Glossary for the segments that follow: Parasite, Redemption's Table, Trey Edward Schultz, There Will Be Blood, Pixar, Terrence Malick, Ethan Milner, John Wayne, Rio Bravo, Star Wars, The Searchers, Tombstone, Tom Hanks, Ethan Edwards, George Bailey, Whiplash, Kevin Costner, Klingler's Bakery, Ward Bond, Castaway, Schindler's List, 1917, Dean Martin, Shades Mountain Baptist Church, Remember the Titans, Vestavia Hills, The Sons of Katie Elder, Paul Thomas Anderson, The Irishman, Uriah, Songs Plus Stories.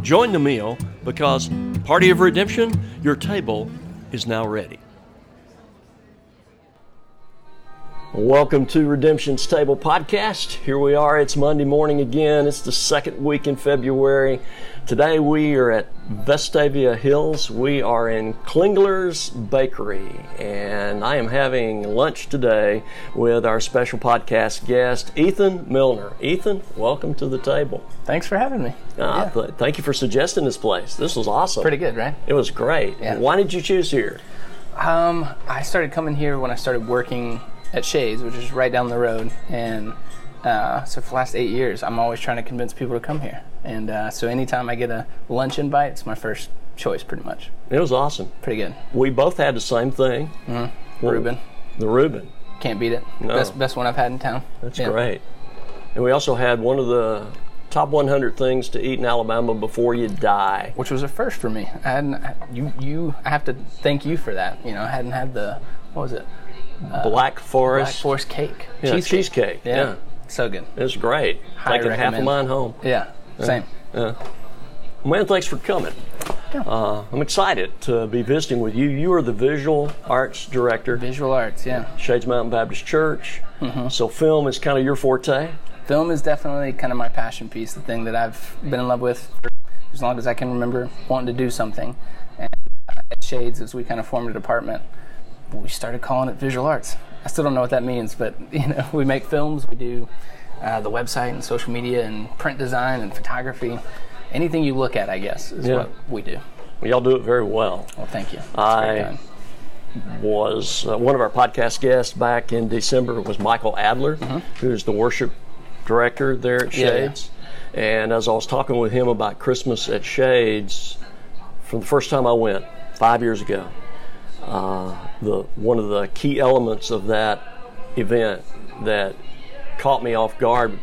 join the meal, because Party of Redemption, your table is now ready. Welcome to Redemption's Table podcast. Here we are. It's Monday morning again. It's the second week in February. Today we are at Vestavia Hills. We are in Klingler's Bakery, and I am having lunch today with our special podcast guest, Ethan Milner. Ethan, welcome to the table. Thanks for having me. Thank you for suggesting this place. This was awesome. Pretty good, right? It was great. Yeah. Why did you choose here? I started coming here when I started working at Shades, which is right down the road, and so for the last 8 years, I'm always trying to convince people to come here. And so anytime I get a lunch invite, it's my first choice, pretty much. It was awesome. Pretty good. We both had the same thing. Mm-hmm. Reuben. The Reuben. Can't beat it. No. Best one I've had in town. That's great. And we also had one of the top 100 things to eat in Alabama before you die. Which was a first for me. I have to thank you for that. You know, I hadn't had the, what was it? Black Forest cake. Yeah, cheesecake. Yeah. So good. It's great. Taking half of mine home. Yeah. Same. Man, thanks for coming. Yeah. I'm excited to be visiting with you. You are the visual arts director. Visual arts, yeah. Shades Mountain Baptist Church. Mm-hmm. So film is kind of your forte? Film is definitely kind of my passion piece, the thing that I've been in love with for as long as I can remember, wanting to do something. And at Shades, as we kind of formed a department, we started calling it visual arts. I still don't know what that means, but we make films, we do the website and social media and print design and photography. Anything you look at, I guess, is what we do. Well, y'all do it very well. Well, thank you. I was one of our podcast guests back in December was Michael Adler, mm-hmm. who's the worship director there at Shades. Yeah. And as I was talking with him about Christmas at Shades, from the first time I went 5 years ago, one of the key elements of that event that caught me off guard,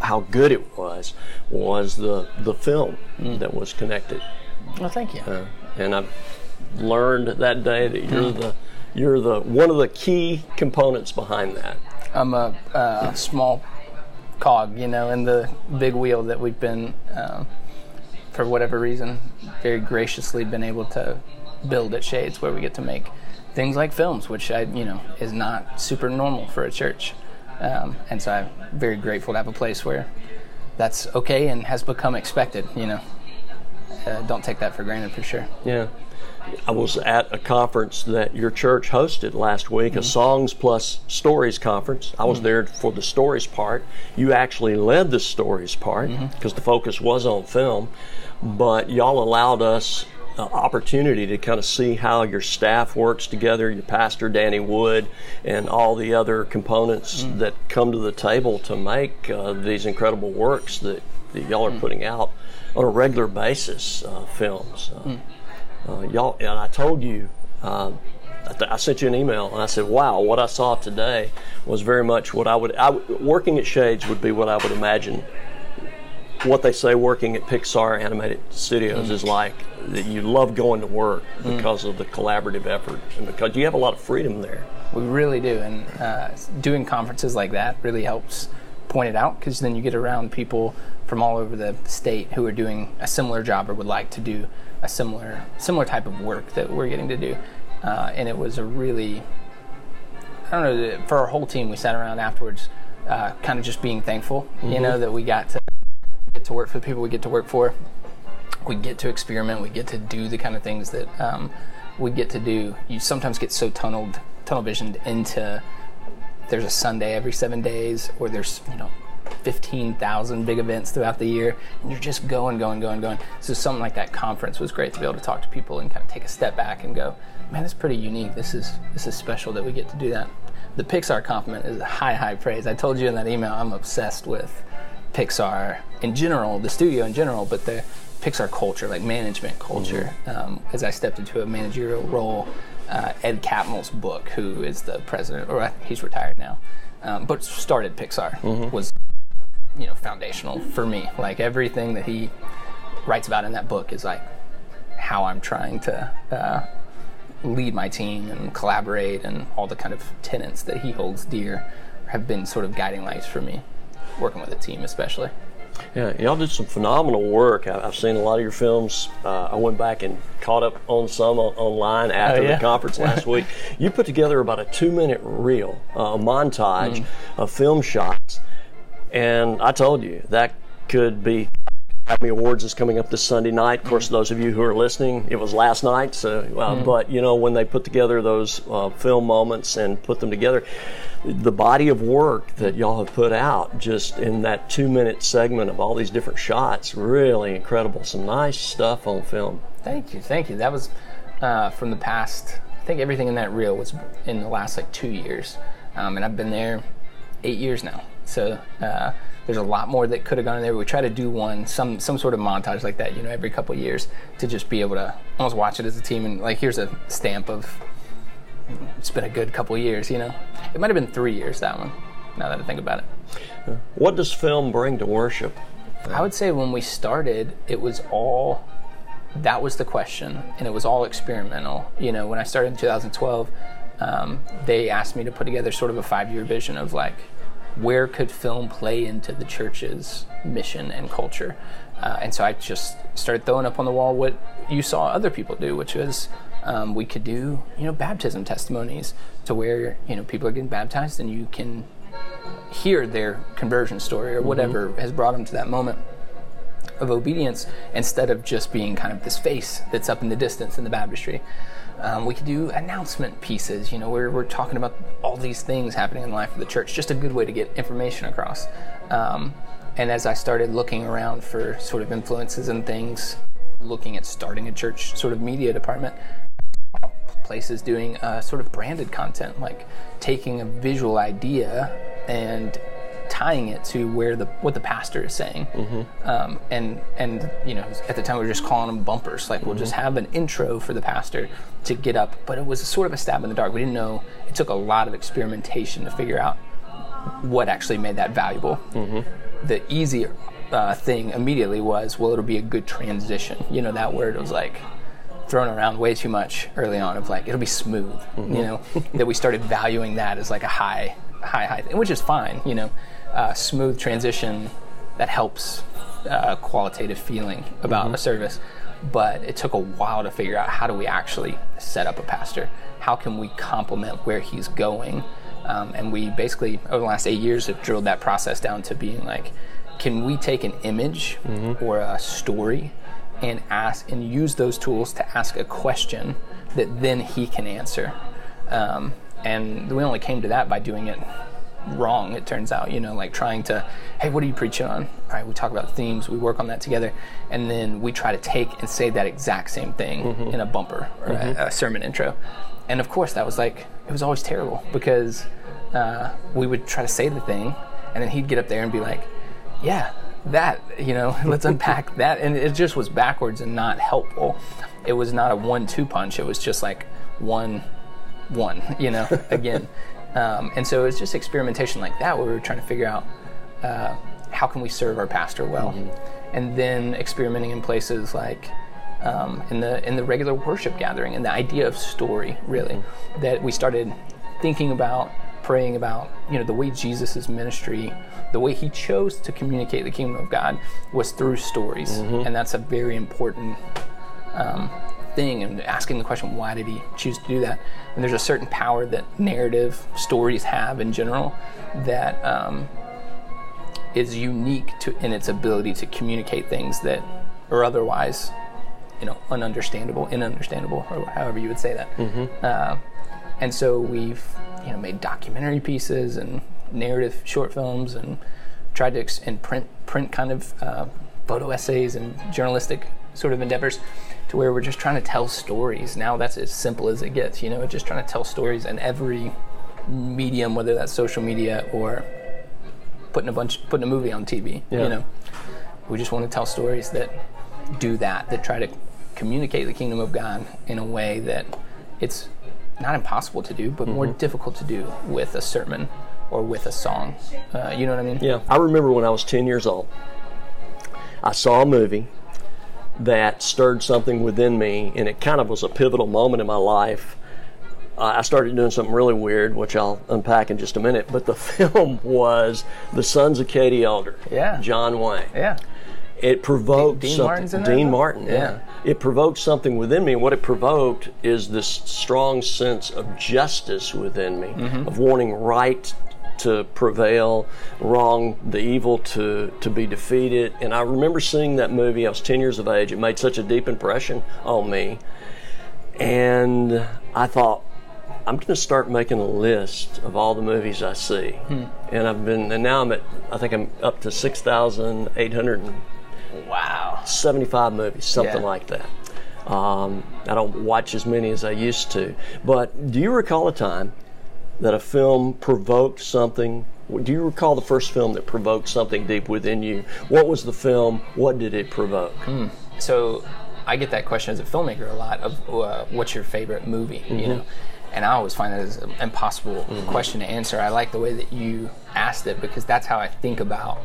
how good it was the film that was connected. Well, thank you. And I've learned that day that you're the one of the key components behind that. I'm a small cog, in the big wheel that we've been, for whatever reason, very graciously been able to build at Shades, where we get to make things like films, which is not super normal for a church. And so I'm very grateful to have a place where that's okay and has become expected, Don't take that for granted, for sure. Yeah. I was at a conference that your church hosted last week, mm-hmm. a Songs Plus Stories conference. I was mm-hmm. there for the stories part. You actually led the stories part because mm-hmm. the focus was on film, but y'all allowed us opportunity to kind of see how your staff works together, your pastor, Danny Wood, and all the other components that come to the table to make these incredible works that y'all are putting out on a regular basis, films. Y'all, and I told you, I sent you an email, and I said, wow, what I saw today was very much what I working at Shades would be what I would imagine what they say working at Pixar animated studios is like. That you love going to work because of the collaborative effort, and because you have a lot of freedom there. We really do, and doing conferences like that really helps point it out, because then you get around people from all over the state who are doing a similar job or would like to do a similar type of work that we're getting to do. And it was a really, for our whole team, we sat around afterwards kind of just being thankful, that we got to work for the people we get to work for. we get to experiment, we get to do the kind of things that we get to do. You sometimes get so tunnel visioned into there's a Sunday every 7 days, or there's 15,000 big events throughout the year, and you're just going. So something like that conference was great to be able to talk to people and kind of take a step back and go, man, that's pretty unique. This is special that we get to do that. The Pixar compliment is high praise. I told you in that email I'm obsessed with Pixar in general, the studio in general, but the Pixar culture, like management culture. Mm-hmm. As I stepped into a managerial role, Ed Catmull's book, who is the president, or he's retired now, but started Pixar, mm-hmm. was foundational for me. Like everything that he writes about in that book is like how I'm trying to lead my team and collaborate, and all the kind of tenets that he holds dear have been sort of guiding lights for me, working with a team especially. Yeah, y'all did some phenomenal work. I've seen a lot of your films. I went back and caught up on some online after the conference last week. You put together about a 2-minute reel, a montage of film shots. And I told you, that could be Academy Awards is coming up this Sunday night. Of course, those of you who are listening, it was last night. So, but when they put together those film moments and put them together, the body of work that y'all have put out just in that 2-minute segment of all these different shots, really incredible. Some nice stuff on film. Thank you. That was from the past. I think everything in that reel was in the last 2 years, and I've been there 8 years now. So there's a lot more that could have gone in there. We try to do some sort of montage like that, every couple of years, to just be able to almost watch it as a team and here's a stamp of it's been a good couple of years, It might have been 3 years, that one, now that I think about it. What does film bring to worship? I would say when we started, that was the question, and it was all experimental. When I started in 2012, they asked me to put together sort of a 5-year vision of where could film play into the church's mission and culture? And so I just started throwing up on the wall what you saw other people do, which was we could do, baptism testimonies to where, people are getting baptized and you can hear their conversion story or whatever has brought them to that moment of obedience, instead of just being kind of this face that's up in the distance in the baptistry. We could do announcement pieces, we're talking about all these things happening in the life of the church, just a good way to get information across. And as I started looking around for sort of influences and things, looking at starting a church sort of media department, places doing sort of branded content, like taking a visual idea and tying it to what the pastor is saying, and at the time we were just calling them bumpers. We'll just have an intro for the pastor to get up, but it was sort of a stab in the dark. We didn't know. It took a lot of experimentation to figure out what actually made that valuable. The easier thing immediately was, it'll be a good transition. That word was thrown around way too much early on. Of it'll be smooth. That we started valuing that as a high thing, which is fine. Smooth transition that helps qualitative feeling about a service, but it took a while to figure out how do we actually set up a pastor, how can we complement where he's going, and we basically over the last 8 years have drilled that process down to being can we take an image or a story and use those tools to ask a question that then he can answer, and we only came to that by doing it wrong, it turns out, trying to, hey, what are you preaching on? All right, we talk about themes, we work on that together, and then we try to take and say that exact same thing in a bumper or a sermon intro. And of course, that was it was always terrible, because we would try to say the thing, and then he'd get up there and be let's unpack that. And it just was backwards and not helpful. It was not a 1-2 punch, it was just one, again. And so it's just experimentation like that where we were trying to figure out how can we serve our pastor well, and then experimenting in places in the regular worship gathering, and the idea of story really that we started thinking about, praying about, the way Jesus' ministry, the way he chose to communicate the kingdom of God was through stories, and that's a very important thing, and asking the question, why did he choose to do that? And there's a certain power that narrative stories have in general that is unique in its ability to communicate things that or otherwise, you know, ununderstandable, or however you would say that. Mm-hmm. And so we've, you know, made documentary pieces and narrative short films and tried to print kind of photo essays and journalistic sort of endeavors to where we're just trying to tell stories. Now that's as simple as it gets, you know, just trying to tell stories in every medium, whether that's social media or putting a movie on TV, yeah. You know. We just want to tell stories that do that, that try to communicate the kingdom of God in a way that it's not impossible to do, but mm-hmm. more difficult to do with a sermon or with a song. You know what I mean? Yeah. I remember when I was 10 years old, I saw a movie that stirred something within me, and it kind of was a pivotal moment in my life. I started doing something really weird, which I'll unpack in just a minute, but the film was The Sons of Katie Elder. Yeah. John Wayne. Yeah. It provoked something. Dean Martin, yeah. It provoked something within me. What it provoked is this strong sense of justice within me, mm-hmm. of wanting right to prevail, wrong, the evil to be defeated. And I remember seeing that movie. I was 10 years of age. It made such a deep impression on me. And I thought, I'm going to start making a list of all the movies I see. And now I think I'm up to 6,800. Wow. 75 movies, something like that. I don't watch as many as I used to. But do you recall a time that a film provoked something? Do you recall the first film that provoked something deep within you? What was the film? What did it provoke? So I get that question as a filmmaker a lot of what's your favorite movie, mm-hmm. you know? And I always find that is an impossible mm-hmm. question to answer. I like the way that you asked it because that's how I think about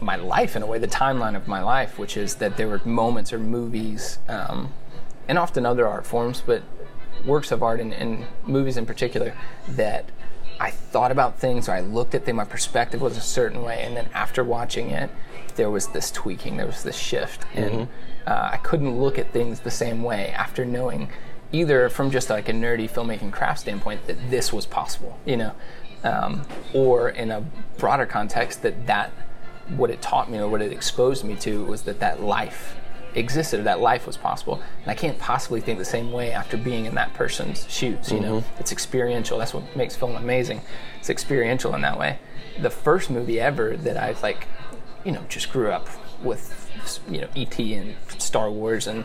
my life in a way, the timeline of my life, which is that there were moments or movies, and often other art forms, but works of art and movies in particular, that I thought about things, or I looked at them, my perspective was a certain way, and then after watching it, there was this tweaking, there was this shift, and I couldn't look at things the same way after knowing, either from just like a nerdy filmmaking craft standpoint, that this was possible, you know, or in a broader context, that what it taught me or what it exposed me to was that life existed, or that life was possible. And I can't possibly think the same way after being in that person's shoes, you mm-hmm. know. It's experiential. That's what makes film amazing. It's experiential in that way. The first movie ever that I, like, you know, just grew up with, you know, E.T. and Star Wars and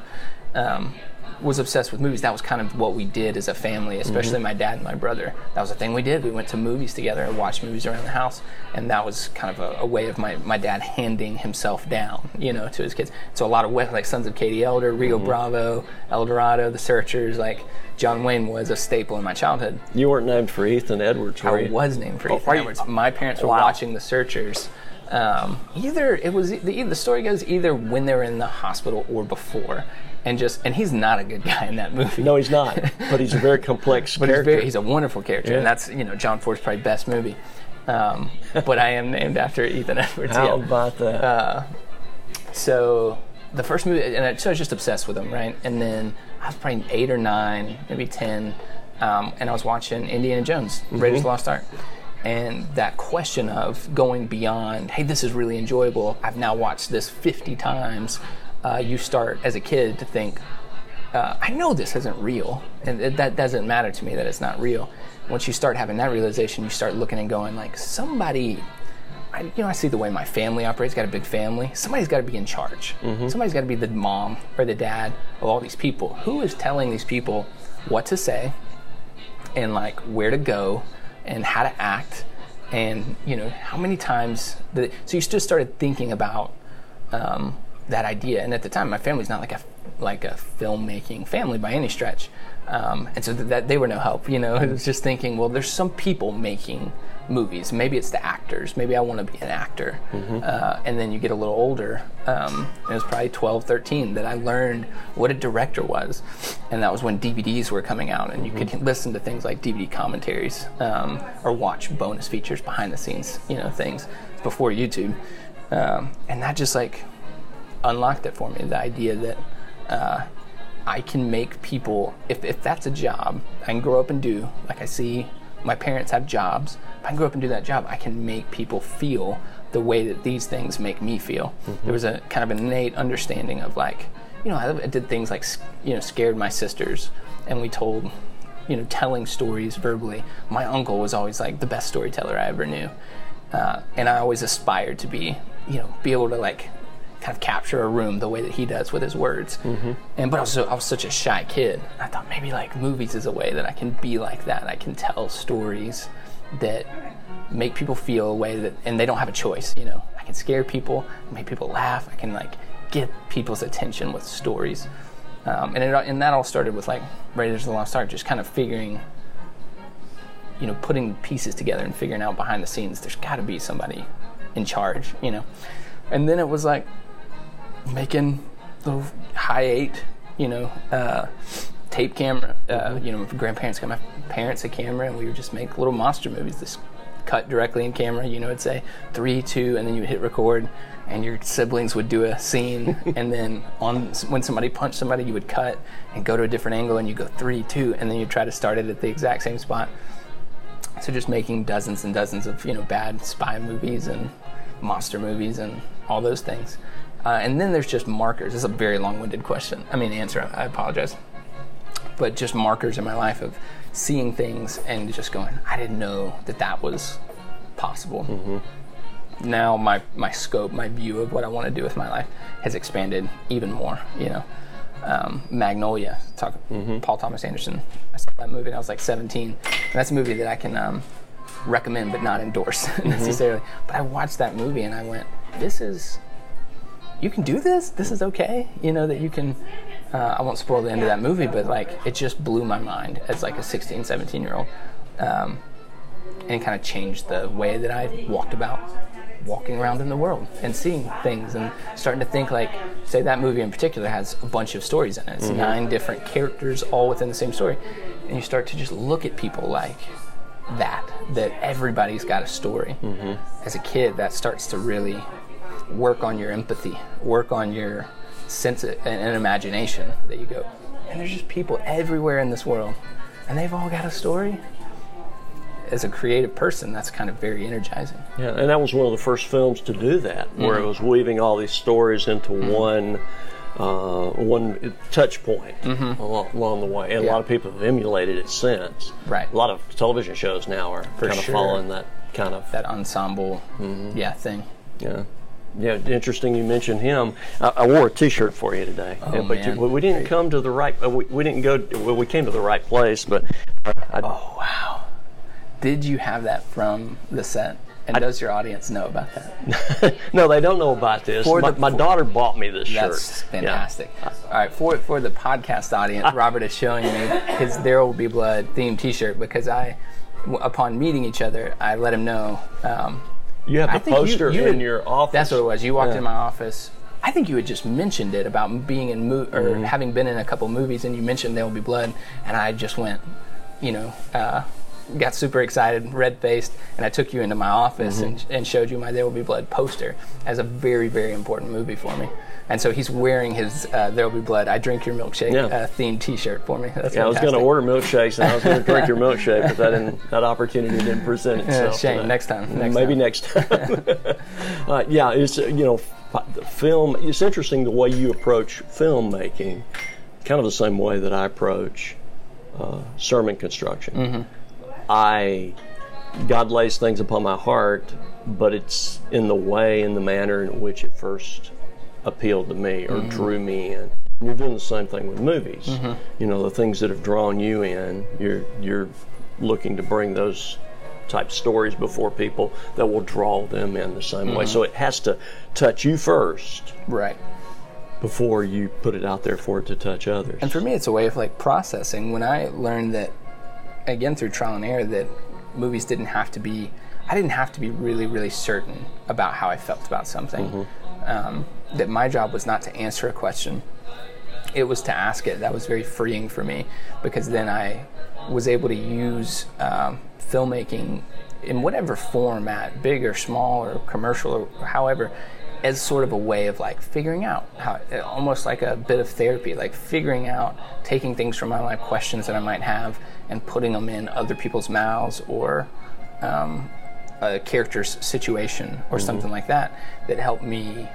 was obsessed with movies. That was kind of what we did as a family, especially mm-hmm. my dad and my brother. That was the thing we did. We went to movies together and watched movies around the house, and that was kind of a way of my dad handing himself down, you know, to his kids. So a lot of like Sons of Katie Elder, Rio mm-hmm. Bravo, El Dorado, The Searchers, like John Wayne was a staple in my childhood. You weren't named for Ethan Edwards, were you? I was named for Ethan Edwards. My parents were watching The Searchers. The story goes either when they were in the hospital or before. And he's not a good guy in that movie. No, he's not. But he's a very complex character. He's a wonderful character, yeah. And that's, you know, John Ford's probably best movie. But I am named after Ethan Edwards. How about that? So the first movie, I was just obsessed with him, right? And then I was probably 8 or 9, maybe 10, and I was watching Indiana Jones, mm-hmm. Raiders of the Lost Ark. And that question of going beyond, hey, this is really enjoyable. I've now watched this 50 times. You start as a kid to think, I know this isn't real, and that doesn't matter to me that it's not real. Once you start having that realization, you start looking and going like, I see the way my family operates, got a big family. Somebody's got to be in charge. Mm-hmm. Somebody's got to be the mom or the dad of all these people. Who is telling these people what to say and like where to go and how to act and, you know, how many times. So you just started thinking about that idea, and at the time my family's not like a filmmaking family by any stretch, and so that they were no help, you know. It was just thinking, well, there's some people making movies, maybe it's the actors, maybe I want to be an actor. Mm-hmm. And then you get a little older, it was probably 12, 13 that I learned what a director was, and that was when DVDs were coming out and you mm-hmm. could listen to things like DVD commentaries, or watch bonus features, behind the scenes, you know, things before YouTube, and that just like unlocked it for me, the idea that I can make people, if that's a job I can grow up and do, like I see my parents have jobs, if I can grow up and do that job, I can make people feel the way that these things make me feel. Mm-hmm. There was a kind of innate understanding of, like, you know, I did things like, you know, scared my sisters, and we told, you know, telling stories verbally. My uncle was always like the best storyteller I ever knew, and I always aspired to be, you know, be able to like kind of capture a room the way that he does with his words. Mm-hmm. And but also, I was such a shy kid. I thought maybe like movies is a way that I can be like that. I can tell stories that make people feel a way that, and they don't have a choice. You know, I can scare people, make people laugh. I can like get people's attention with stories. And that all started with like Raiders of the Lost Ark, just kind of figuring, you know, putting pieces together and figuring out behind the scenes, there's got to be somebody in charge, you know. And then it was like making little Hi8, you know, tape camera, you know, grandparents got my parents a camera, and we would just make little monster movies. This cut directly in camera, you know, it'd say 3, 2, and then you would hit record, and your siblings would do a scene, and then when somebody punched somebody, you would cut and go to a different angle, and you go 3, 2, and then you try to start it at the exact same spot. So just making dozens and dozens of, you know, bad spy movies and monster movies and all those things. And then there's just markers. It's a very long-winded question. I mean, answer. I apologize. But just markers in my life of seeing things and just going, I didn't know that that was possible. Mm-hmm. Now my scope, my view of what I want to do with my life has expanded even more, you know. Magnolia, mm-hmm. Paul Thomas Anderson. I saw that movie when I was like 17. And that's a movie that I can recommend but not endorse necessarily. Mm-hmm. But I watched that movie and I went, you can do this? This is okay? You know, that you can, I won't spoil the end of that movie, but like it just blew my mind as like a 16, 17-year-old. And it kind of changed the way that I walking around in the world and seeing things and starting to think, like, say that movie in particular has a bunch of stories in it. It's 9 different characters all within the same story. And you start to just look at people like that everybody's got a story. Mm-hmm. As a kid, that starts to really work on your empathy, work on your sense and imagination, that you go, and there's just people everywhere in this world, and they've all got a story. As a creative person, that's kind of very energizing. Yeah, and that was one of the first films to do that, where it was weaving all these stories into one touch point along the way. And a lot of people have emulated it since. Right. A lot of television shows now are following that kind of... that ensemble, thing. Yeah. Yeah, interesting you mentioned him. I wore a T-shirt for you today. Oh, man. We didn't come to the right... we didn't go... Well, we came to the right place, but... oh, wow. Did you have that from the set? And does your audience know about that? No, they don't know about this. My daughter bought me this shirt. That's fantastic. Yeah. All right, for the podcast audience, Robert is showing me his There Will Be Blood themed T-shirt, because upon meeting each other, I let him know. You have the poster in your office. That's what it was. You walked in my office. I think you had just mentioned it about being in having been in a couple movies, and you mentioned There Will Be Blood, and I just went, you know. Got super excited, red-faced, and I took you into my office and showed you my There Will Be Blood poster as a very, very important movie for me. And so he's wearing his There Will Be Blood, I Drink Your Milkshake themed T-shirt for me. That's fantastic. I was going to order milkshakes, and I was going to drink your milkshake, but that opportunity didn't present itself. Shame, next time. Maybe next time. It's, you know, the film, it's interesting the way you approach filmmaking, kind of the same way that I approach sermon construction. Mm-hmm. God lays things upon my heart, but it's in the way, in the manner in which it first appealed to me or drew me in. And you're doing the same thing with movies. Mm-hmm. You know, the things that have drawn you in, you're looking to bring those type stories before people that will draw them in the same way. So it has to touch you first. Right. Before you put it out there for it to touch others. And for me, it's a way of like processing. When I learned that, again through trial and error, that movies I didn't have to be really, really certain about how I felt about something. That my job was not to answer a question, it was to ask it. That was very freeing for me, because then I was able to use filmmaking in whatever format, big or small or commercial or however, as sort of a way of like figuring out how, almost like a bit of therapy, like figuring out, taking things from my life, questions that I might have, and putting them in other people's mouths, or a character's situation or mm-hmm. something like that that helped me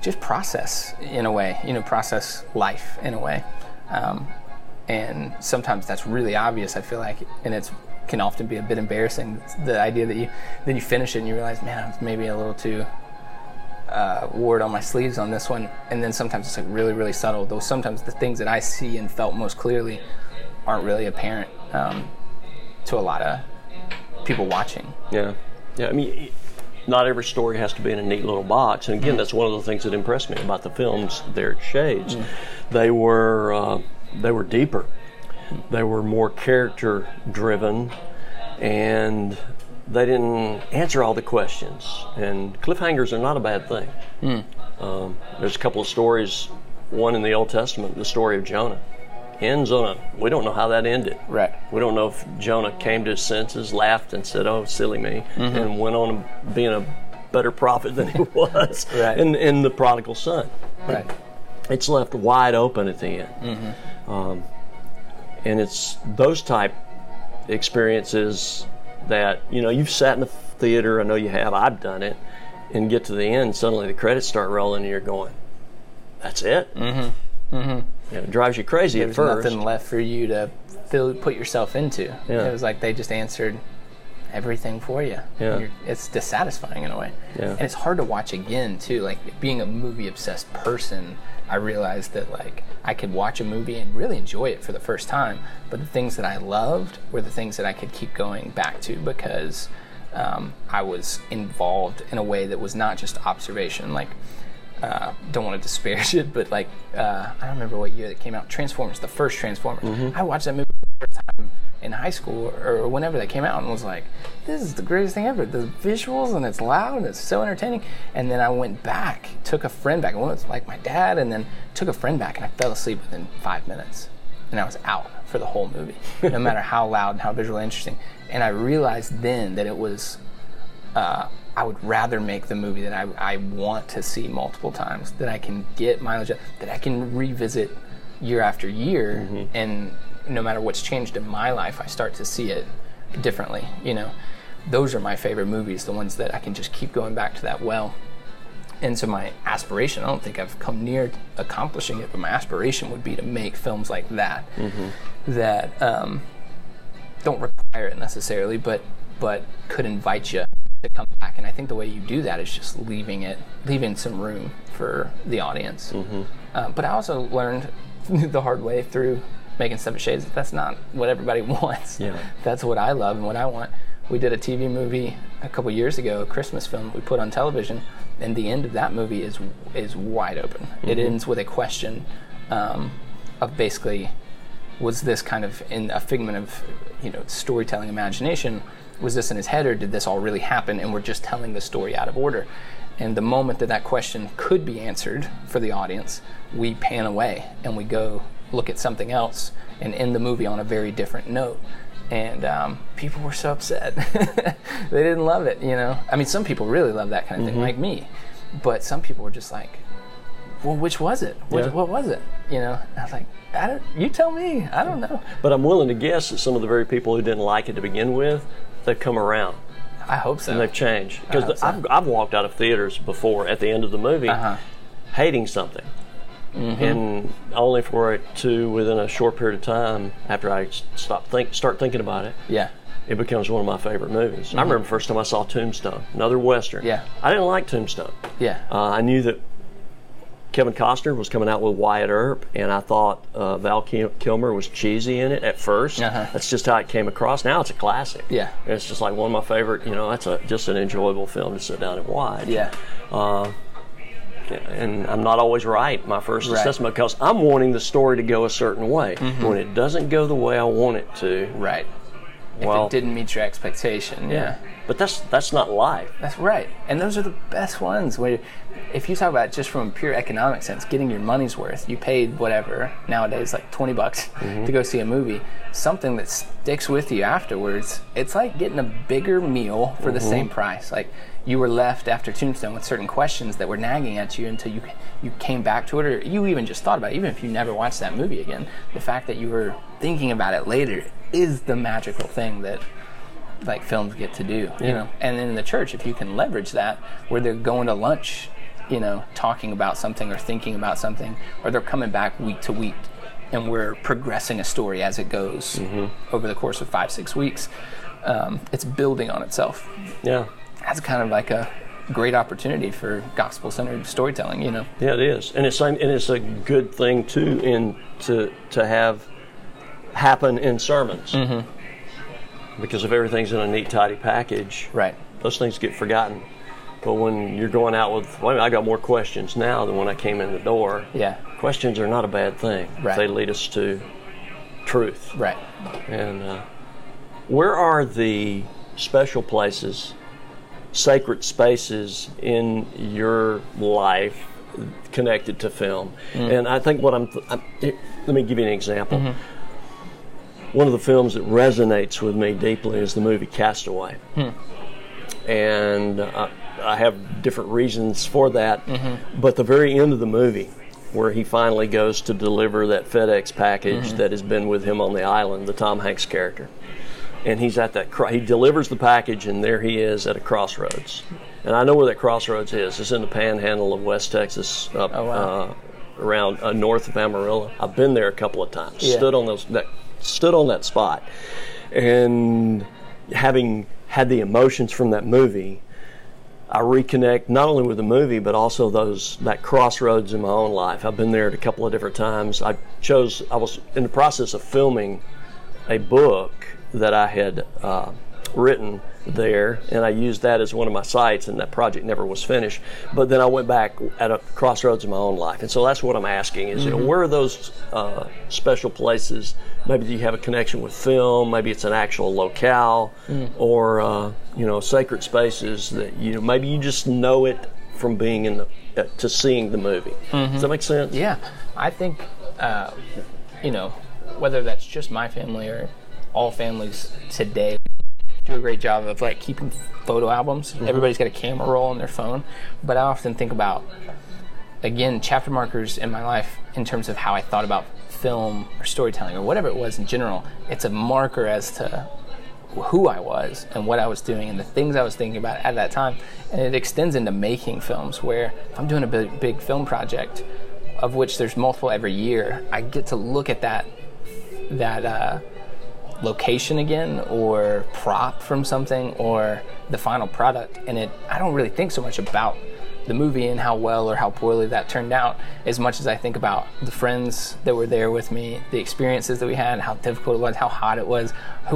just process in a way, you know, process life in a way. And sometimes that's really obvious, I feel like, and it can often be a bit embarrassing, the idea that you finish it and you realize, man, I'm maybe a little too wore it on my sleeves on this one. And then sometimes it's like really, really subtle, though sometimes the things that I see and felt most clearly aren't really apparent to a lot of people watching. Yeah. Yeah, I mean, not every story has to be in a neat little box. And again, mm-hmm. that's one of the things that impressed me about the films there at Shades. Mm-hmm. They were deeper. They were more character driven, and they didn't answer all the questions. And cliffhangers are not a bad thing. Mm. There's a couple of stories, one in the Old Testament, the story of Jonah. Ends on a, we don't know how that ended. Right. We don't know if Jonah came to his senses, laughed and said, oh, silly me, mm-hmm. and went on being a better prophet than he was right. in the prodigal son. Right. It's left wide open at the end. Mm-hmm. And it's those type experiences that, you know, you've sat in the theater, I know you have, I've done it, and get to the end, suddenly the credits start rolling and you're going, that's it? Mm-hmm. Mm-hmm. Yeah, it drives you crazy at first. There's nothing left for you to put yourself into. Yeah. It was like they just answered everything for you. Yeah. It's dissatisfying in a way. Yeah. And it's hard to watch again, too. Like, being a movie-obsessed person, I realized that, like, I could watch a movie and really enjoy it for the first time, but the things that I loved were the things that I could keep going back to because I was involved in a way that was not just observation. Like, don't want to disparage it, but like, I don't remember what year that came out, Transformers, the first Transformers. Mm-hmm. I watched that movie for the first time in high school or whenever they came out and was like, this is the greatest thing ever. The visuals, and it's loud, and it's so entertaining. And then I went back, took a friend back. I went with like my dad and then took a friend back, and I fell asleep within 5 minutes. And I was out for the whole movie, no matter how loud and how visually interesting. And I realized then that it was... I would rather make the movie that I want to see multiple times, that I can get mileage out, that I can revisit year after year, mm-hmm. and no matter what's changed in my life, I start to see it differently, you know. Those are my favorite movies, the ones that I can just keep going back to that well. And so my aspiration, I don't think I've come near accomplishing it, but my aspiration would be to make films like that, mm-hmm. that don't require it necessarily, but could invite you to come back. And I think the way you do that is just leaving some room for the audience. Mm-hmm. But I also learned the hard way through making stuff at Shades that's not what everybody wants. Yeah. That's what I love and what I want. We did a TV movie a couple years ago, a Christmas film we put on television, and the end of that movie is wide open. Mm-hmm. It ends with a question of basically, was this kind of in a figment of, you know, storytelling imagination? Was this in his head, or did this all really happen, and we're just telling the story out of order? And the moment that question could be answered for the audience, we pan away and we go look at something else and end the movie on a very different note. And people were so upset. They didn't love it, you know? I mean, some people really love that kind of mm-hmm. thing, like me. But some people were just like, well, which was it? What was it? You know, I was like, you tell me. I don't know. But I'm willing to guess that some of the very people who didn't like it to begin with, they've come around. I hope so. And they've changed. Because I've walked out of theaters before at the end of the movie hating something. Mm-hmm. And only for it to, within a short period of time, after I start thinking about it, yeah, it becomes one of my favorite movies. Mm-hmm. I remember the first time I saw Tombstone, another Western. Yeah. I didn't like Tombstone. Yeah. I knew that Kevin Costner was coming out with Wyatt Earp, and I thought Val Kilmer was cheesy in it at first. Uh-huh. That's just how it came across. Now it's a classic. Yeah, and it's just like one of my favorite. You know, that's just an enjoyable film to sit down and watch. Yeah, and I'm not always right my first assessment because I'm wanting the story to go a certain way. Mm-hmm. When it doesn't go the way I want it to, right? Well, if it didn't meet your expectation, yeah. But that's not life. That's right. And those are the best ones. Where if you talk about it just from a pure economic sense, getting your money's worth, you paid whatever, nowadays like $20 mm-hmm. to go see a movie, something that sticks with you afterwards, it's like getting a bigger meal for mm-hmm. the same price. Like you were left after Tombstone with certain questions that were nagging at you until you came back to it, or you even just thought about it, even if you never watched that movie again. The fact that you were thinking about it later is the magical thing that like films get to do, you know. And then in the church, if you can leverage that, where they're going to lunch, you know, talking about something or thinking about something, or they're coming back week to week, and we're progressing a story as it goes over the course of 5-6 weeks. It's building on itself. Yeah, that's kind of like a great opportunity for gospel-centered storytelling, you know. Yeah, it is, and it's a good thing too, to have happen in sermons. Mm-hmm. Because if everything's in a neat, tidy package, right, those things get forgotten. But when you're going out with, well, I got more questions now than when I came in the door. Yeah, questions are not a bad thing. Right, they lead us to truth. Right, and where are the special places, sacred spaces in your life connected to film? Mm. And I think what let me give you an example. Mm-hmm. One of the films that resonates with me deeply is the movie Castaway. Hmm. And I have different reasons for that. Mm-hmm. But the very end of the movie, where he finally goes to deliver that FedEx package that has been with him on the island, the Tom Hanks character. And he's at that, he delivers the package, and there he is at a crossroads. And I know where that crossroads is. It's in the panhandle of West Texas, up around north of Amarillo. I've been there a couple of times, stood on that spot, and having had the emotions from that movie, I reconnect not only with the movie but also that crossroads in my own life. I've been there a couple of different times. I was in the process of filming a book that I had written there, and I used that as one of my sites, and that project never was finished. But then I went back at a crossroads in my own life, and so that's what I'm asking is, where are those special places? Maybe you have a connection with film, maybe it's an actual locale, or sacred spaces that maybe you just know it from being in to seeing the movie. Does that make sense? Yeah, I think whether that's just my family or all families today do a great job of like keeping photo albums. Everybody's got a camera roll on their phone, but I often think about, again, chapter markers in my life in terms of how I thought about film or storytelling or whatever it was in general. It's a marker as to who I was and what I was doing and the things I was thinking about at that time, and it extends into making films, where if I'm doing a big film project, of which there's multiple every year, I get to look at that location again, or prop from something, or the final product, and I don't really think so much about the movie and how well or how poorly that turned out, as much as I think about the friends that were there with me, the experiences that we had, how difficult it was, how hot it was,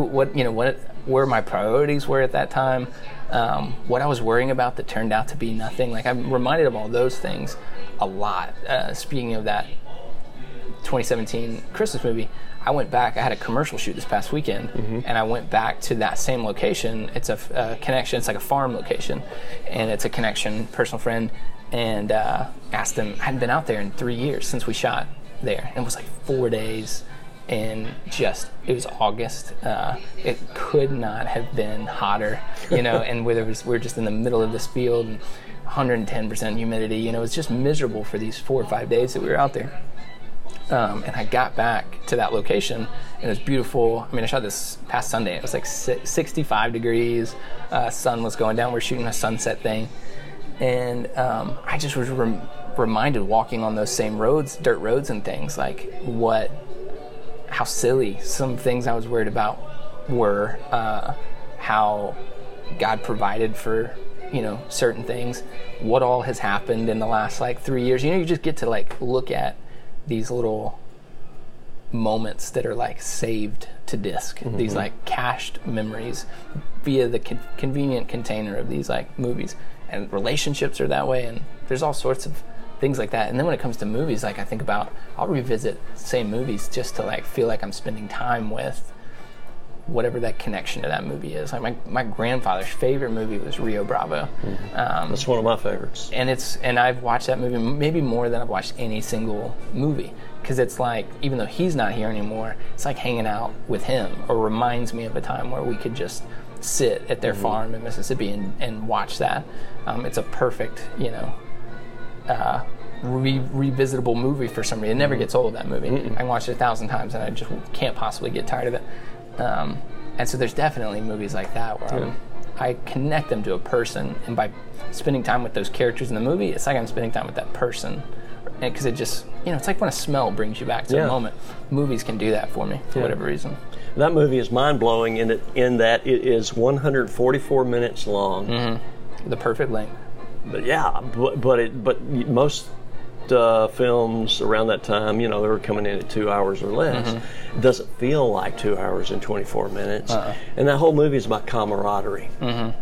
where my priorities were at that time, what I was worrying about that turned out to be nothing. Like, I'm reminded of all those things a lot. Speaking of that 2017 Christmas movie, I went back. I had a commercial shoot this past weekend, and I went back to that same location. It's a connection. It's like a farm location, and it's a connection, personal friend, and asked them. I hadn't been out there in 3 years since we shot there. It was like 4 days, and it was August. It could not have been hotter, and we're just in the middle of this field, and 110% humidity. It was just miserable for these 4 or 5 days that we were out there. And I got back to that location, and it was beautiful. I mean, I shot this past Sunday. It was like 65 degrees. Sun was going down. We're shooting a sunset thing. And I just was reminded walking on those same roads, dirt roads and things, like how silly some things I was worried about were, how God provided for, certain things, what all has happened in the last like 3 years. You just get to like look at these little moments that are like saved to disk, these like cached memories via the convenient container of these like movies, and relationships are that way, and there's all sorts of things like that. And then when it comes to movies, like I think about, I'll revisit the same movies just to like feel like I'm spending time with whatever that connection to that movie is. Like my grandfather's favorite movie was Rio Bravo. That's one of my favorites. And I've watched that movie maybe more than I've watched any single movie, because it's like, even though he's not here anymore, it's like hanging out with him, or reminds me of a time where we could just sit at their farm in Mississippi and watch that. It's a perfect, revisitable movie for somebody. It never gets old, that movie. I can watch it 1,000 times and I just can't possibly get tired of it. And so there's definitely movies like that where I connect them to a person, and by spending time with those characters in the movie, it's like I'm spending time with that person. Because it just, you know, it's like when a smell brings you back to a moment. Movies can do that for me for whatever reason. That movie is mind-blowing in that it is 144 minutes long. Mm-hmm. The perfect length. But but most films around that time, you know, they were coming in at 2 hours or less. Mm-hmm. It doesn't feel like 2 hours and 24 minutes. Uh-uh. And that whole movie is about camaraderie. Mm-hmm.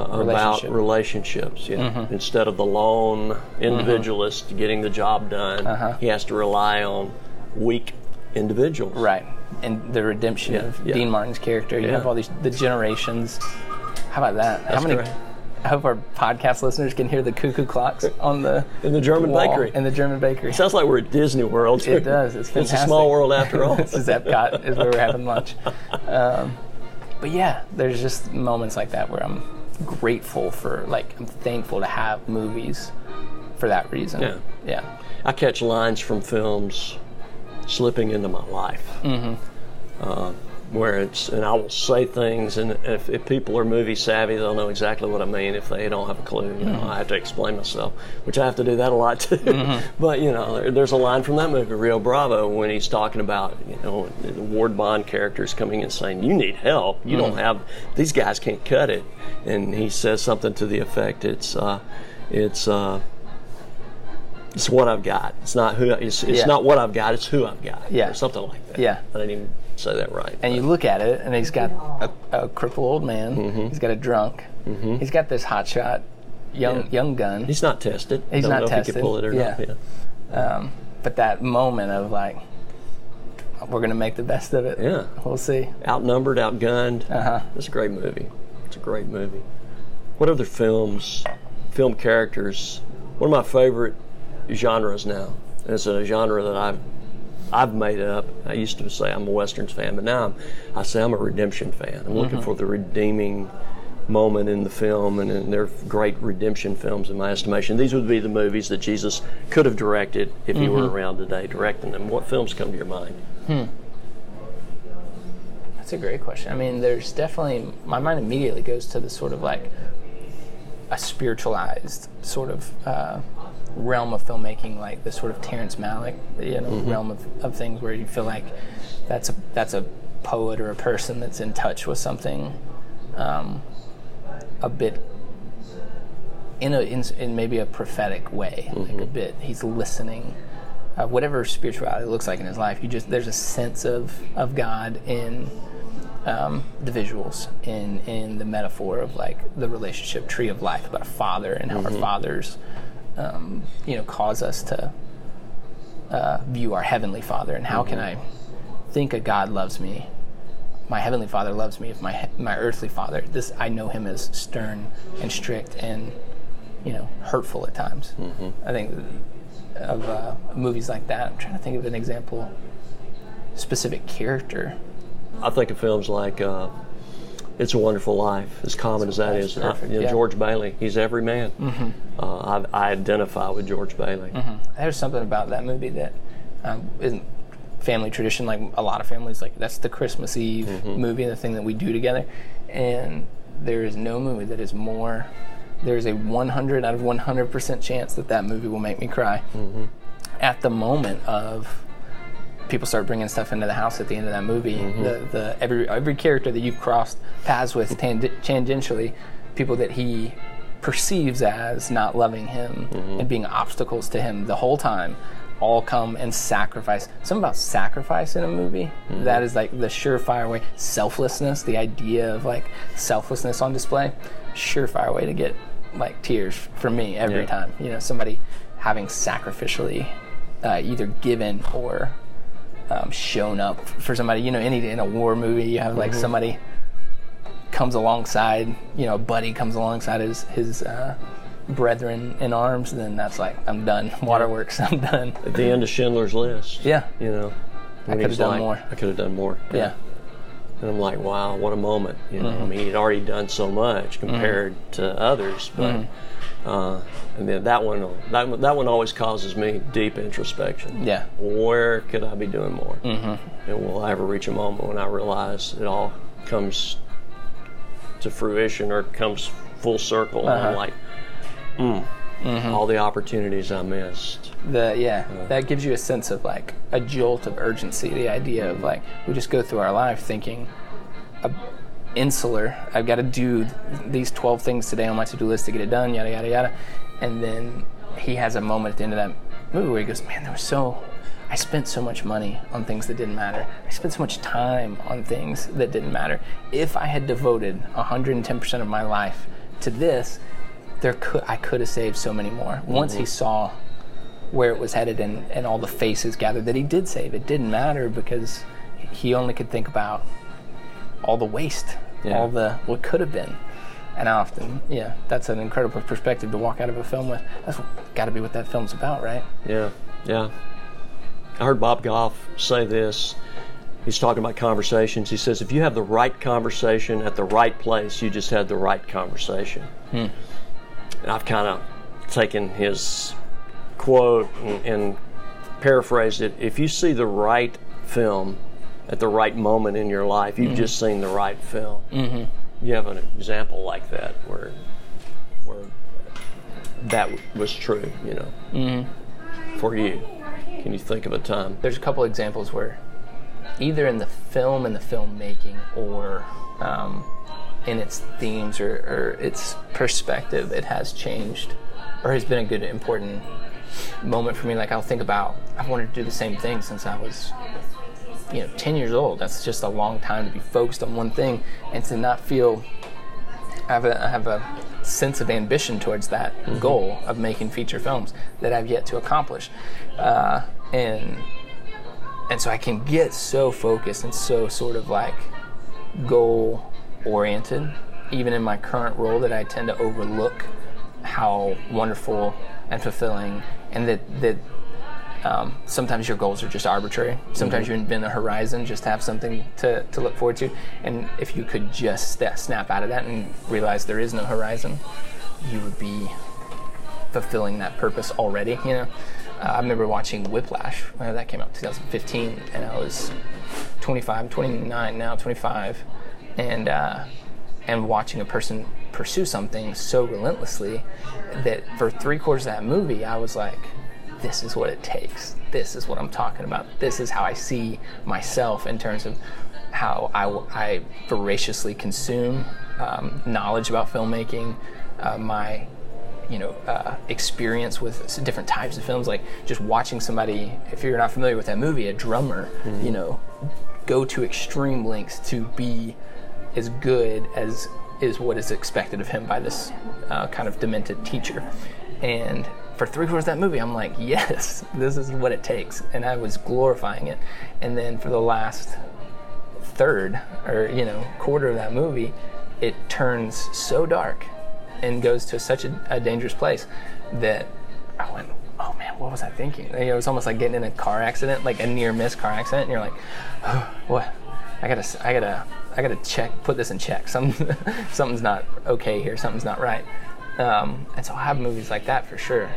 About relationships, you know. Mm-hmm. Instead of the lone individualist getting the job done, he has to rely on weak individuals. Right, and the redemption of Dean Martin's character. You have all the generations. How about that? That's correct. I hope our podcast listeners can hear the cuckoo clocks on the in the German bakery. Sounds like we're at Disney World. It does. It's fantastic. It's a small world after all. This is Epcot. Is where we're having lunch. But yeah, there's just moments like that where I'm grateful for, like, I'm thankful to have movies for that reason. Yeah. I catch lines from films slipping into my life, where it's, and I will say things, and if people are movie savvy, they'll know exactly what I mean. If they don't have a clue, you know, I have to explain myself, which I have to do that a lot too. But you know, there's a line from that movie, Rio Bravo, when he's talking about, you know, the Ward Bond characters coming in saying, "You need help. You don't have, these guys can't cut it," and he says something to the effect, "It's what I've got. It's not who. It's not what I've got. It's who I've got." Yeah, or something like that. Yeah, I didn't even say that right. And you look at it, and he's got a crippled old man. He's got a drunk. He's got this hotshot young gun. He's not tested. He's not tested. If he can pull it or not. Yeah. But that moment of, like, we're going to make the best of it. Yeah, we'll see. Outnumbered, outgunned. It's a great movie. It's a great movie. What other film characters? One of my favorite genres now. And it's a genre that I've made up. I used to say I'm a Westerns fan, but now I say I'm a redemption fan. I'm looking for the redeeming moment in the film, and there are great redemption films in my estimation. These would be the movies that Jesus could have directed if he were around today directing them. What films come to your mind? That's a great question. I mean, there's definitely, my mind immediately goes to the sort of, like, a spiritualized sort of realm of filmmaking, like the sort of Terrence Malick, you know, realm of things where you feel like that's a poet or a person that's in touch with something a bit in maybe a prophetic way, like a bit he's listening. Whatever spirituality looks like in his life, there's a sense of God in the visuals, in the metaphor of, like, the relationship tree of life about a father and how our fathers cause us to view our Heavenly Father, and how can I think a God loves me? My Heavenly Father loves me. If my earthly father, I know him as stern and strict and, you know, hurtful at times. I think of movies like that. I'm trying to think of an example, specific character. I think of films like It's a Wonderful Life, as common as that is. George Bailey, he's every man. I identify with George Bailey. There's something about that movie that isn't family tradition, like a lot of families, like that's the Christmas Eve movie, the thing that we do together. And there is no movie that is more, there is a 100 out of 100% chance that movie will make me cry. At the moment of, people start bringing stuff into the house at the end of that movie. The every character that you've crossed paths with tangentially, people that he perceives as not loving him and being obstacles to him the whole time, all come and sacrifice. Something about sacrifice in a movie, that is like the surefire way. Selflessness, the idea of, like, selflessness on display, surefire way to get, like, tears for me every time. You know, somebody having sacrificially either given or shown up for somebody. You know, in a war movie, you have, like, somebody comes alongside, you know, a buddy comes alongside his brethren in arms, then that's like, I'm done. Waterworks, I'm done. At the end of Schindler's List. Yeah. You know, I could have done more. I could have done more. Yeah. And I'm like, wow, what a moment. You know, I mean, he'd already done so much compared to others, but And then that one always causes me deep introspection. Yeah. Where could I be doing more? Mm-hmm. And will I ever reach a moment when I realize it all comes to fruition or comes full circle? Uh-huh. And I'm like, mm-hmm. all the opportunities I missed. That gives you a sense of like a jolt of urgency. The idea of like we just go through our life thinking, insular, I've got to do these 12 things today on my to-do list to get it done, yada yada yada. And then he has a moment at the end of that movie where he goes, man, I spent so much money on things that didn't matter. I spent so much time on things that didn't matter. If I had devoted 110% of my life to this, I could have saved so many more. Mm-hmm. Once he saw where it was headed and all the faces gathered that he did save, it didn't matter because he only could think about all the waste, all the what could have been. And I often, that's an incredible perspective to walk out of a film with. That's got to be what that film's about, right? Yeah, yeah. I heard Bob Goff say this. He's talking about conversations. He says, if you have the right conversation at the right place, you just had the right conversation. Hmm. And I've kind of taken his quote and paraphrased it. If you see the right film at the right moment in your life, you've mm-hmm. just seen the right film. Mm-hmm. You have an example like that where that was true, you know, mm-hmm. for you. Can you think of a time? There's a couple examples where either in the film and the filmmaking or in its themes or its perspective, it has changed or has been a good, important moment for me. Like I'll think about, I've wanted to do the same thing since I was 10 years old. That's just a long time to be focused on one thing and to not feel I have a sense of ambition towards that mm-hmm. goal of making feature films that I've yet to accomplish. And so I can get so focused and so sort of like goal oriented, even in my current role, that I tend to overlook how wonderful and fulfilling and that sometimes your goals are just arbitrary. Sometimes mm-hmm. you invent a horizon just to have something to look forward to. And if you could just snap out of that and realize there is no horizon, you would be fulfilling that purpose already. I remember watching Whiplash. That came out in 2015, and I was 25, and watching a person pursue something so relentlessly that for three-quarters of that movie, I was like, this is what it takes. This is what I'm talking about. This is how I see myself in terms of how I voraciously consume knowledge about filmmaking, my experience with different types of films, like just watching somebody, if you're not familiar with that movie, a drummer, mm-hmm. Go to extreme lengths to be as good as is what is expected of him by this kind of demented teacher. And for three-quarters of that movie, I'm like, yes, this is what it takes. And I was glorifying it. And then for the last third or, quarter of that movie, it turns so dark and goes to such a dangerous place that I went, oh, man, what was I thinking? It was almost like getting in a car accident, like a near-miss car accident. And you're like, oh, what? I gotta check, put this in check. Something's not okay here. Something's not right. And so I have movies like that for sure.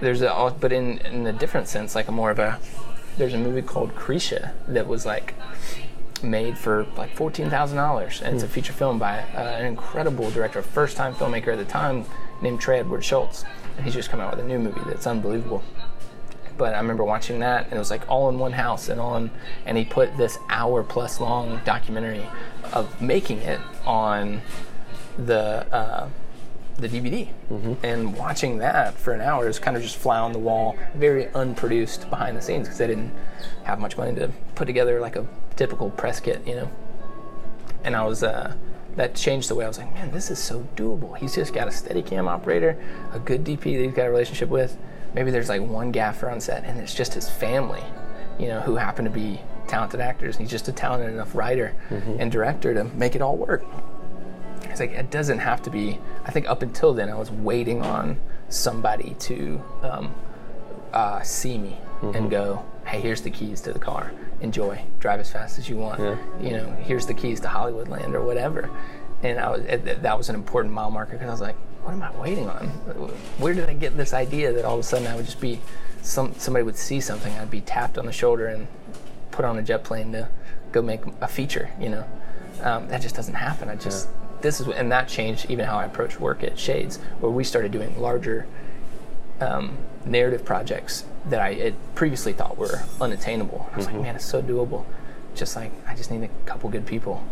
But in a different sense, like there's a movie called Cretia that was like made for like $14,000, and it's a feature film by an incredible director, first-time filmmaker at the time, named Trey Edward Schultz. And he's just come out with a new movie that's unbelievable. But I remember watching that, and it was like all in one house, and he put this hour-plus long documentary of making it on the DVD, mm-hmm. and watching that for an hour is kind of just fly on the wall, very unproduced behind the scenes because they didn't have much money to put together like a typical press kit, And I was that changed the way I was like, man, this is so doable. He's just got a Steadicam operator, a good DP that he's got a relationship with. Maybe there's like one gaffer on set, and it's just his family, who happen to be talented actors. And he's just a talented enough writer mm-hmm. and director to make it all work. It's like, it doesn't have to be. I think up until then I was waiting on somebody to see me mm-hmm. and go, hey, here's the keys to the car, enjoy, drive as fast as you want, here's the keys to Hollywood land or whatever. And that was an important mile marker because I was like, what am I waiting on? Where did I get this idea that all of a sudden I would just be, somebody would see something, I'd be tapped on the shoulder and put on a jet plane to go make a feature, you know? That just doesn't happen. And that changed even how I approach work at Shades, where we started doing larger narrative projects that I had previously thought were unattainable. I was like, man, it's so doable. Just like, I just need a couple good people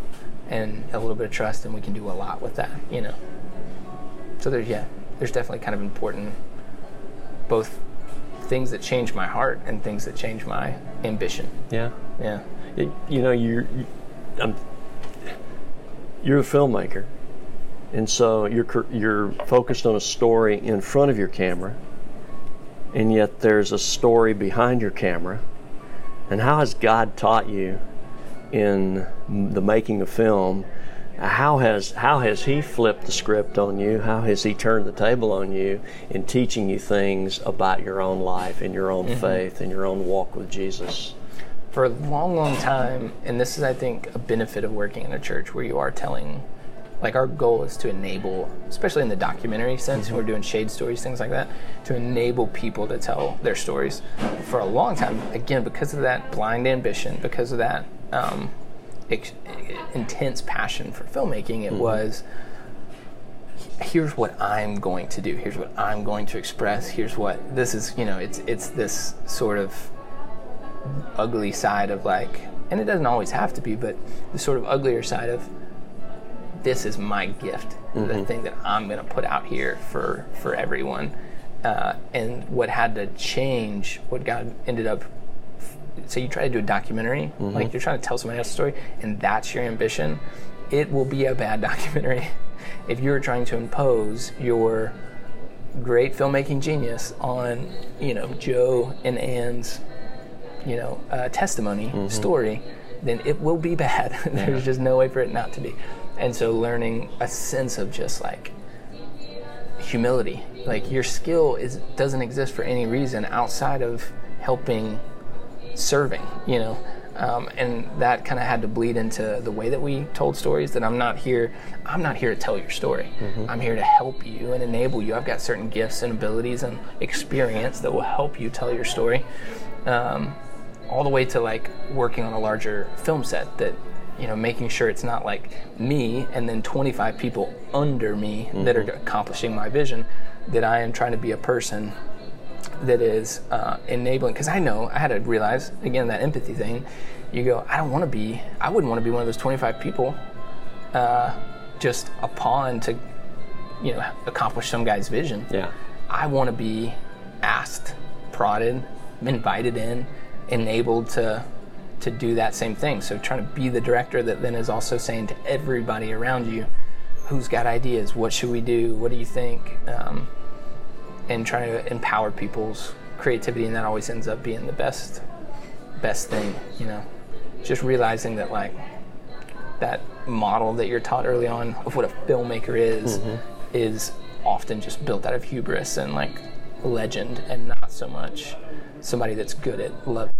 and a little bit of trust, and we can do a lot with that, you know? So there's definitely kind of important, both things that change my heart and things that change my ambition. Yeah. Yeah. You're a filmmaker, and so you're focused on a story in front of your camera, and yet there's a story behind your camera. And how has God taught you in the making of film? How has He flipped the script on you? How has He turned the table on you in teaching you things about your own life and your own faith and your own walk with Jesus? For a long, long time, and this is, I think, a benefit of working in a church where you are telling, like, our goal is to enable, especially in the documentary sense, we're doing Shade stories, things like that, to enable people to tell their stories. For a long time, again, because of that blind ambition, because of that intense passion for filmmaking, it was, here's what I'm going to do, here's what I'm going to express, here's what, this is, you know, it's this sort of ugly side of, like, and it doesn't always have to be, but the sort of uglier side of, this is my gift, the thing that I'm going to put out here for everyone. And what had to change, what God ended up, so you try to do a documentary, like you're trying to tell somebody else's story, and that's your ambition, it will be a bad documentary. If you're trying to impose your great filmmaking genius on, you know, Joe and Ann's, you know, testimony, story, then it will be bad. There's just no way for it not to be. And so learning a sense of just, like, humility. Like, your skill doesn't exist for any reason outside of helping, serving, you know. And that kind of had to bleed into the way that we told stories, that I'm not here to tell your story. I'm here to help you and enable you. I've got certain gifts and abilities and experience that will help you tell your story. All the way to, like, working on a larger film set, that, you know, making sure it's not like me and then 25 people under me that are accomplishing my vision, that I am trying to be a person that is enabling. Because I had to realize, again, that empathy thing, you go, I wouldn't want to be one of those 25 people, just a pawn to, you know, accomplish some guy's vision. Yeah, I want to be asked, prodded, invited in, enabled to do that same thing. So trying to be the director that then is also saying to everybody around you, who's got ideas, what should we do, what do you think, and trying to empower people's creativity, and that always ends up being the best thing, you know. Just realizing that, like, that model that you're taught early on of what a filmmaker is often just built out of hubris and, like, legend, and not so much somebody that's good at love.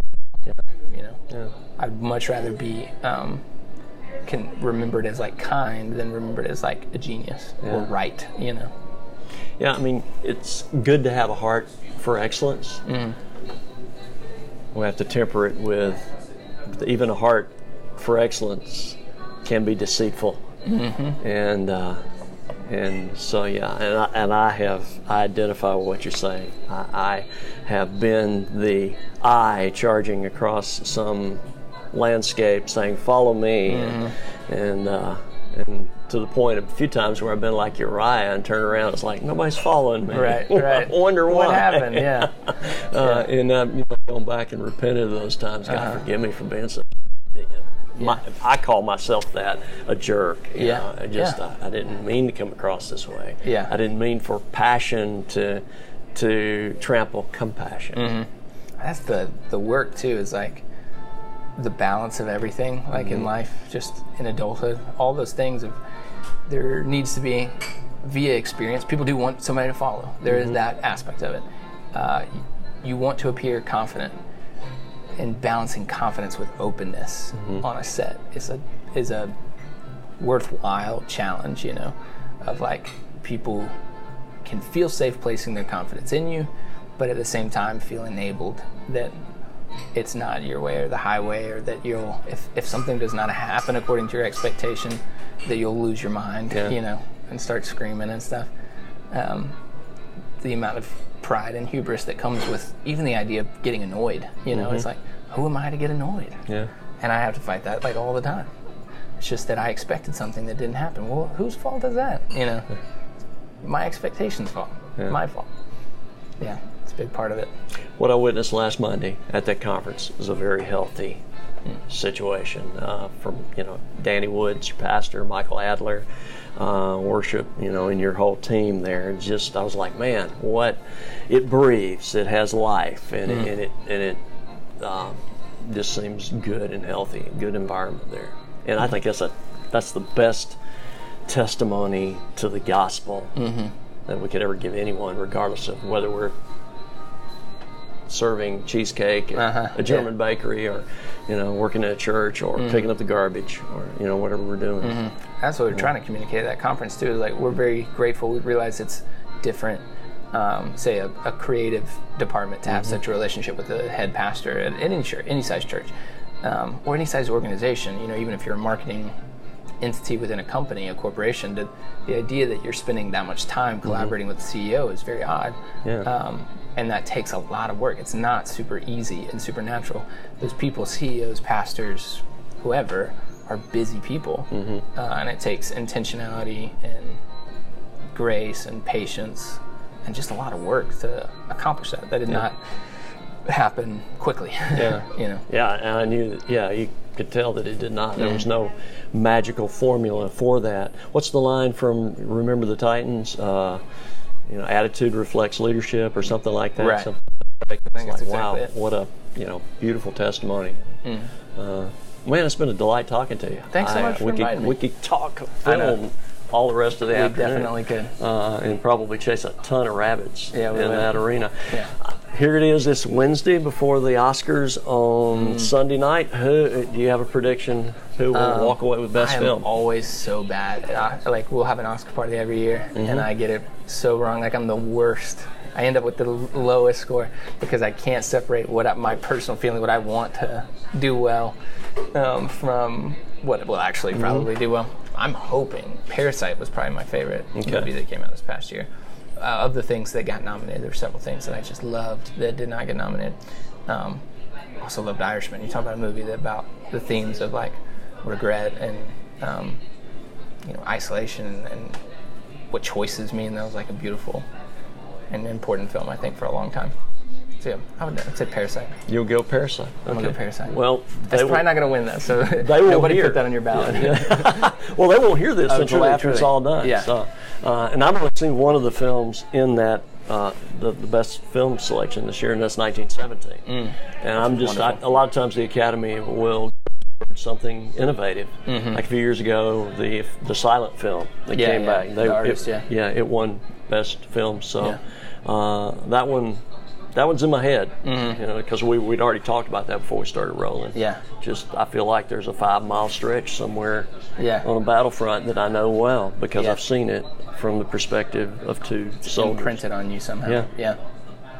You know, I'd much rather be remembered as, like, kind than remembered as, like, a genius or right, you know. Yeah, I mean, it's good to have a heart for excellence. We have to temper it with, even a heart for excellence can be deceitful, and so I identify with what you're saying. I have been the eye charging across some landscape saying, "Follow me," and to the point of a few times where I've been like Uriah and turn around, it's like nobody's following me. Right. I wonder why. What happened? Yeah. And I've gone back and repented of those times. God forgive me for being so. I call myself that, a jerk. You know? I didn't mean to come across this way. Yeah. I didn't mean for passion to trample compassion. That's the work too. Is like the balance of everything, like in life, just in adulthood, all those things. There needs to be, via experience, people do want somebody to follow. There is that aspect of it. You want to appear confident. And balancing confidence with openness on a set is a worthwhile challenge, you know, of, like, people can feel safe placing their confidence in you, but at the same time feel enabled that it's not your way or the highway, or that you'll, if something does not happen according to your expectation, that you'll lose your mind, you know, and start screaming and stuff. The amount of pride and hubris that comes with even the idea of getting annoyed, you know, it's like, who am I to get annoyed? Yeah. And I have to fight that, like, all the time. It's just that I expected something that didn't happen. Well, whose fault is that? You know, my expectation's fault, my fault. Yeah, it's a big part of it. What I witnessed last Monday at that conference is a very healthy situation from, you know, Danny Wood, your pastor, Michael Adler, worship, you know, and your whole team there. Just, I was like, man, what, it breathes, it has life, and it just seems good and healthy, good environment there. And I think that's the best testimony to the gospel that we could ever give anyone, regardless of whether we're serving cheesecake at a German bakery, or, you know, working at a church, or picking up the garbage, or, you know, whatever we're doing. That's what we're trying to communicate at that conference too. Like, we're very grateful. We realize it's different. Say a creative department to have such a relationship with the head pastor at any size church. Or any size organization, you know, even if you're a marketing entity within a company, a corporation, the idea that you're spending that much time collaborating with the CEO is very odd. And that takes a lot of work. It's not super easy and super natural. Those people, CEOs, pastors, whoever, are busy people. And it takes intentionality and grace and patience and just a lot of work to accomplish that. That is not happen quickly. You know. Yeah, and I knew that, you could tell that it did not. There was no magical formula for that. What's the line from Remember the Titans? You know, attitude reflects leadership, or something like that. Right. Something like, I think it's like, wow, exactly what a, you know, beautiful testimony. Man, it's been a delight talking to you. Thanks so much for inviting me. We could talk film all the rest of the afternoon. Definitely could. And probably chase a ton of rabbits in that arena. Yeah. Here it is this Wednesday before the Oscars on Sunday night. Who, do you have a prediction who will walk away with best film? I'm always so bad. Like, we'll have an Oscar party every year, and I get it so wrong. Like, I'm the worst. I end up with the lowest score because I can't separate what my personal feeling, what I want to do well, from what will actually probably do well. I'm hoping Parasite was probably my favorite movie that came out this past year. Of the things that got nominated, there were several things that I just loved that did not get nominated. Also loved Irishman. You talk about a movie that about the themes of, like, regret and you know, isolation and what choices mean. That was, like, a beautiful and important film, I think, for a long time. So yeah, I would say Parasite. You'll go Parasite. I'm gonna go Parasite. Well, that's probably not gonna win that. So nobody put that on your ballot. Yeah. Well, they won't hear this until after it's all done. Yeah. So, and I've only seen one of the films in that the best film selection this year, and that's 1917. And I'm just a lot of times the Academy will do something innovative. Like a few years ago, the silent film that came back. The artist, it won best film. So that one. That one's in my head, you know, because we'd already talked about that before we started rolling. Yeah. Just, I feel like there's a 5-mile stretch somewhere on a battlefront that I know well because I've seen it from the perspective of two soldiers. Imprinted on you somehow. Yeah.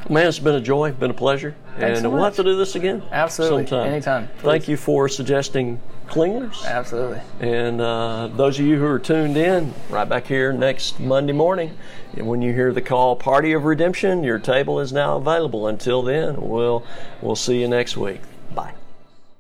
Man, it's been a joy, been a pleasure. Thanks, and so we'll have to do this again. Absolutely. Sometime. Anytime. Please. Thank you for suggesting Klingler's. Absolutely. And those of you who are tuned in, right back here next Monday morning. And when you hear the call, Party of Redemption, your table is now available. Until then, we'll see you next week. Bye.